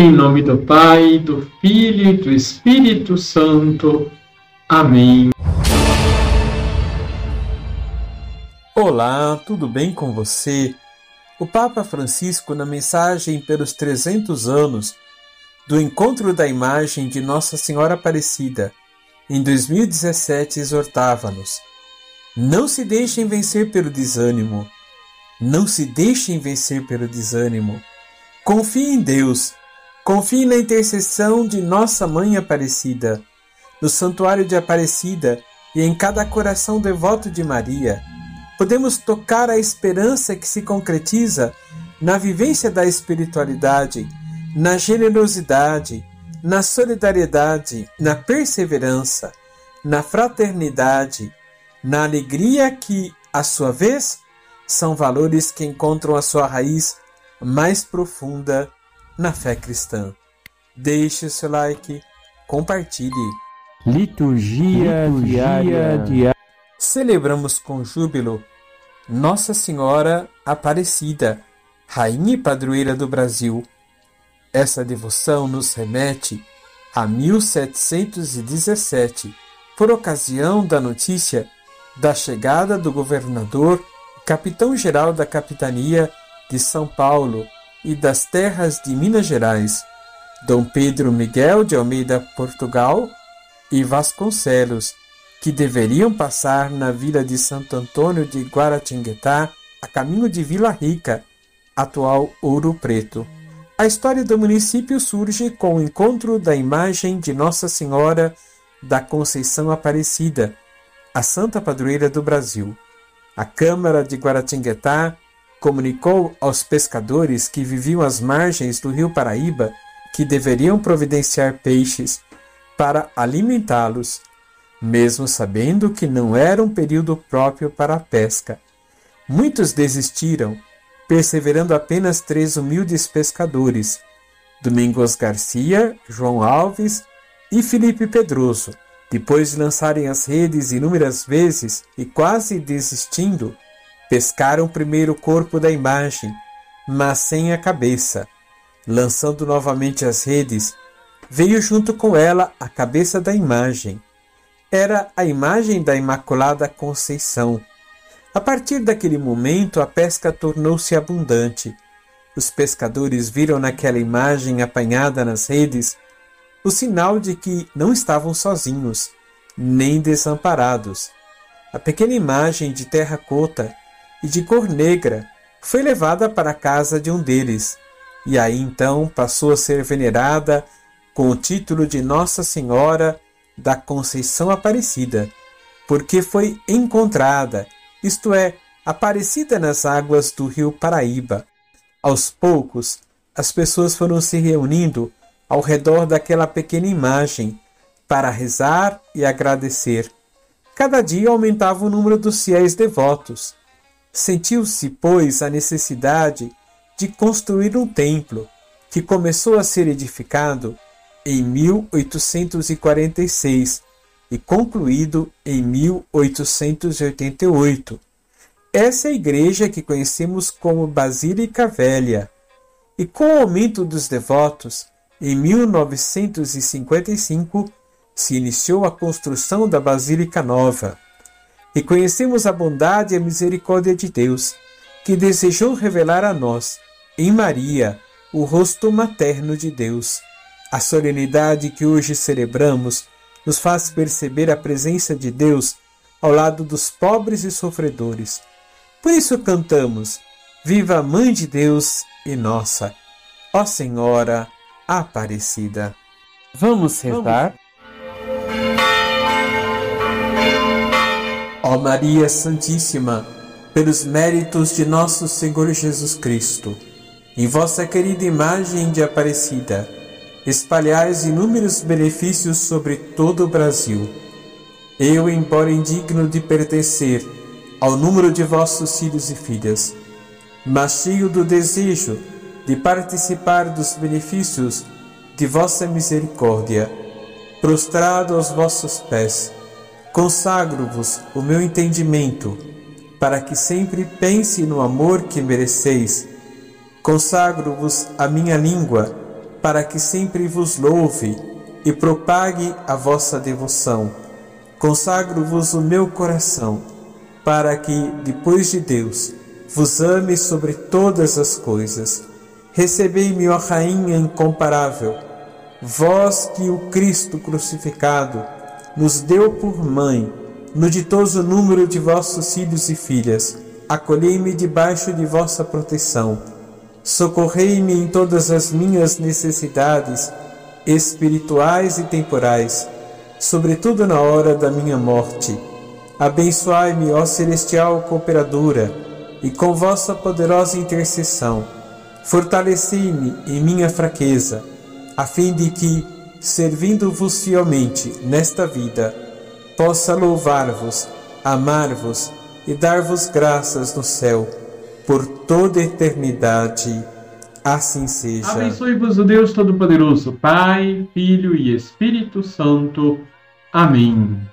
Em nome do Pai, do Filho e do Espírito Santo. Amém. Olá, tudo bem com você? O Papa Francisco, na mensagem pelos 300 anos do encontro da imagem de Nossa Senhora Aparecida, em 2017 exortava-nos: não se deixem vencer pelo desânimo. Não se deixem vencer pelo desânimo. Confie em Deus. Confie na intercessão de Nossa Mãe Aparecida, no Santuário de Aparecida e em cada coração devoto de Maria. Podemos tocar a esperança que se concretiza na vivência da espiritualidade, na generosidade, na solidariedade, na perseverança, na fraternidade, na alegria que, à sua vez, são valores que encontram a sua raiz mais profunda na fé cristã. Deixe o seu like, compartilhe. Liturgia diária. Celebramos com júbilo Nossa Senhora Aparecida, Rainha e Padroeira do Brasil. Essa devoção nos remete a 1717, por ocasião da notícia da chegada do governador, capitão-geral da Capitania de São Paulo e das terras de Minas Gerais, Dom Pedro Miguel de Almeida, Portugal e Vasconcelos, que deveriam passar na vila de Santo Antônio de Guaratinguetá, a caminho de Vila Rica, atual Ouro Preto. A história do município surge com o encontro da imagem de Nossa Senhora da Conceição Aparecida, a Santa Padroeira do Brasil. A Câmara de Guaratinguetá comunicou aos pescadores que viviam às margens do Rio Paraíba que deveriam providenciar peixes para alimentá-los, mesmo sabendo que não era um período próprio para a pesca. Muitos desistiram, perseverando apenas 3 humildes pescadores, Domingos Garcia, João Alves e Felipe Pedroso. Depois de lançarem as redes inúmeras vezes e quase desistindo, pescaram primeiro o corpo da imagem, mas sem a cabeça. Lançando novamente as redes, veio junto com ela a cabeça da imagem. Era a imagem da Imaculada Conceição. A partir daquele momento, a pesca tornou-se abundante. Os pescadores viram naquela imagem apanhada nas redes o sinal de que não estavam sozinhos, nem desamparados. A pequena imagem de terracota e de cor negra foi levada para a casa de um deles, e aí então passou a ser venerada com o título de Nossa Senhora da Conceição Aparecida, porque foi encontrada, isto é, aparecida nas águas do Rio Paraíba. Aos poucos, as pessoas foram se reunindo ao redor daquela pequena imagem para rezar e agradecer. Cada dia aumentava o número dos fiéis devotos. Sentiu-se, pois, a necessidade de construir um templo, que começou a ser edificado em 1846 e concluído em 1888. Essa é a igreja que conhecemos como Basílica Velha. E com o aumento dos devotos, em 1955, se iniciou a construção da Basílica Nova. E conhecemos a bondade e a misericórdia de Deus, que desejou revelar a nós, em Maria, o rosto materno de Deus. A solenidade que hoje celebramos nos faz perceber a presença de Deus ao lado dos pobres e sofredores. Por isso cantamos: viva a Mãe de Deus e Nossa, ó Senhora Aparecida. Vamos rezar? Ó Maria Santíssima, pelos méritos de nosso Senhor Jesus Cristo, em vossa querida imagem de Aparecida, espalhais inúmeros benefícios sobre todo o Brasil. Eu, embora indigno de pertencer ao número de vossos filhos e filhas, mas cheio do desejo de participar dos benefícios de vossa misericórdia, prostrado aos vossos pés, consagro-vos o meu entendimento, para que sempre pense no amor que mereceis. Consagro-vos a minha língua, para que sempre vos louve e propague a vossa devoção. Consagro-vos o meu coração, para que, depois de Deus, vos ame sobre todas as coisas. Recebei-me, ó Rainha incomparável, vós que o Cristo crucificado nos deu por mãe, no ditoso número de vossos filhos e filhas, acolhei-me debaixo de vossa proteção. Socorrei-me em todas as minhas necessidades espirituais e temporais, sobretudo na hora da minha morte. Abençoai-me, ó celestial cooperadora, e com vossa poderosa intercessão, fortalecei-me em minha fraqueza, a fim de que, servindo-vos fielmente nesta vida, possa louvar-vos, amar-vos e dar-vos graças no céu, por toda a eternidade. Assim seja. Abençoe-vos o Deus Todo-Poderoso, Pai, Filho e Espírito Santo. Amém.